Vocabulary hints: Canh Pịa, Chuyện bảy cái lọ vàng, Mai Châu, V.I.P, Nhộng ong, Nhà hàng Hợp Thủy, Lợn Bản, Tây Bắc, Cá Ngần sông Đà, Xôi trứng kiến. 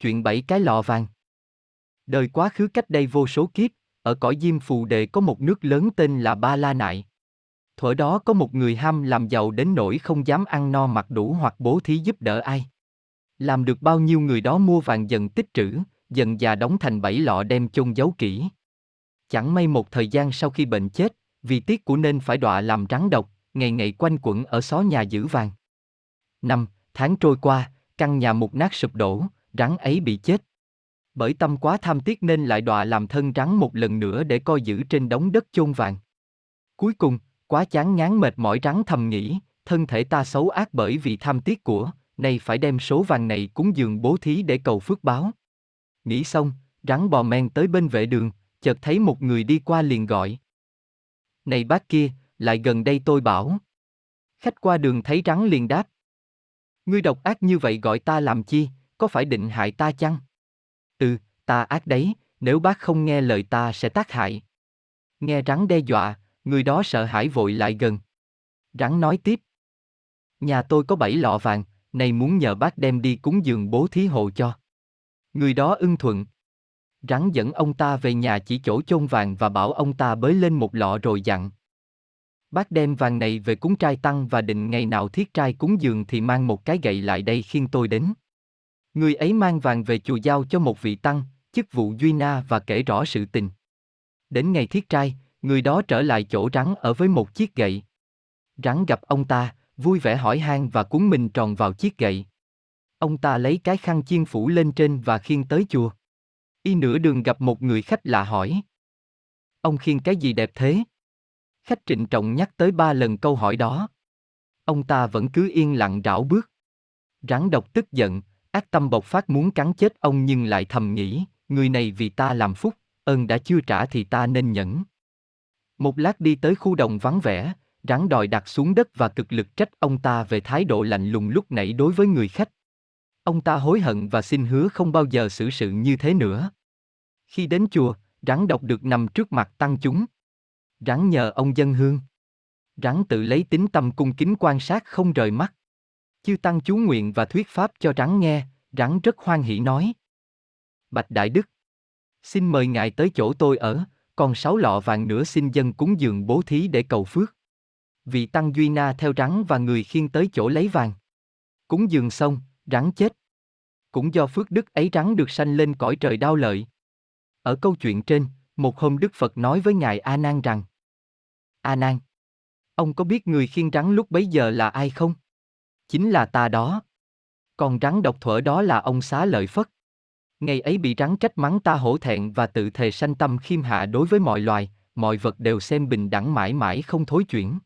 Chuyện bảy cái lọ vàng. Đời quá khứ cách đây vô số kiếp, ở cõi Diêm Phù Đệ có một nước lớn tên là Ba La Nại. Thuở đó có một người ham làm giàu đến nỗi không dám ăn no mặc đủ hoặc bố thí giúp đỡ ai. Làm được bao nhiêu người đó mua vàng dần tích trữ, dần già đóng thành bảy lọ đem chôn giấu kỹ. Chẳng may một thời gian sau khi bệnh chết, vì tiếc của nên phải đọa làm rắn độc, ngày ngày quanh quẩn ở xó nhà giữ vàng. Năm tháng trôi qua, căn nhà mục nát sụp đổ, rắn ấy bị chết. Bởi tâm quá tham tiếc nên lại đọa làm thân rắn một lần nữa để coi giữ trên đống đất chôn vàng. Cuối cùng, quá chán ngán mệt mỏi, rắn thầm nghĩ, thân thể ta xấu ác bởi vì tham tiếc của, nay phải đem số vàng này cúng dường bố thí để cầu phước báo. Nghĩ xong, rắn bò men tới bên vệ đường, chợt thấy một người đi qua liền gọi. Này bác kia, lại gần đây tôi bảo. Khách qua đường thấy rắn liền đáp. Ngươi độc ác như vậy gọi ta làm chi, có phải định hại ta chăng? Ừ, ta ác đấy, nếu bác không nghe lời ta sẽ tác hại. Nghe rắn đe dọa, người đó sợ hãi vội lại gần. Rắn nói tiếp. Nhà tôi có bảy lọ vàng, này muốn nhờ bác đem đi cúng dường bố thí hộ cho. Người đó ưng thuận. Rắn dẫn ông ta về nhà chỉ chỗ chôn vàng và bảo ông ta bới lên một lọ rồi dặn. Bác đem vàng này về cúng trai tăng và định ngày nào thiết trai cúng dường thì mang một cái gậy lại đây khiêng tôi đến. Người ấy mang vàng về chùa giao cho một vị tăng, chức vụ Duy Na và kể rõ sự tình. Đến ngày thiết trai, người đó trở lại chỗ rắn ở với một chiếc gậy. Rắn gặp ông ta, vui vẻ hỏi han và cuốn mình tròn vào chiếc gậy. Ông ta lấy cái khăn chiên phủ lên trên và khiêng tới chùa. Y nửa đường gặp một người khách lạ hỏi. Ông khiêng cái gì đẹp thế? Khách trịnh trọng nhắc tới 3 lần câu hỏi đó. Ông ta vẫn cứ yên lặng rảo bước. Rắn độc tức giận, ác tâm bộc phát muốn cắn chết ông nhưng lại thầm nghĩ, người này vì ta làm phúc, ơn đã chưa trả thì ta nên nhẫn. Một lát đi tới khu đồng vắng vẻ, rắn đòi đặt xuống đất và cực lực trách ông ta về thái độ lạnh lùng lúc nãy đối với người khách. Ông ta hối hận và xin hứa không bao giờ xử sự như thế nữa. Khi đến chùa, rắn độc được nằm trước mặt tăng chúng. Rắn nhờ ông dâng hương. Rắn tự lấy tín tâm cung kính quan sát không rời mắt. Chư tăng chú nguyện và thuyết pháp cho rắn nghe, rắn rất hoan hỷ nói. Bạch Đại Đức, xin mời ngài tới chỗ tôi ở, còn 6 lọ vàng nữa xin dâng cúng dường bố thí để cầu phước. Vị tăng Duy Na theo rắn và người khiêng tới chỗ lấy vàng. Cúng dường xong, rắn chết. Cũng do phước đức ấy rắn được sanh lên cõi trời Đao Lợi. Ở câu chuyện trên, một hôm Đức Phật nói với ngài A Nan rằng: A Nan, ông có biết người khiêng rắn lúc bấy giờ là ai không? Chính là ta đó. Còn rắn độc thuở đó là ông Xá Lợi Phất. Ngày ấy bị rắn trách mắng ta hổ thẹn và tự thề sanh tâm khiêm hạ đối với mọi loài, mọi vật đều xem bình đẳng mãi mãi không thối chuyển.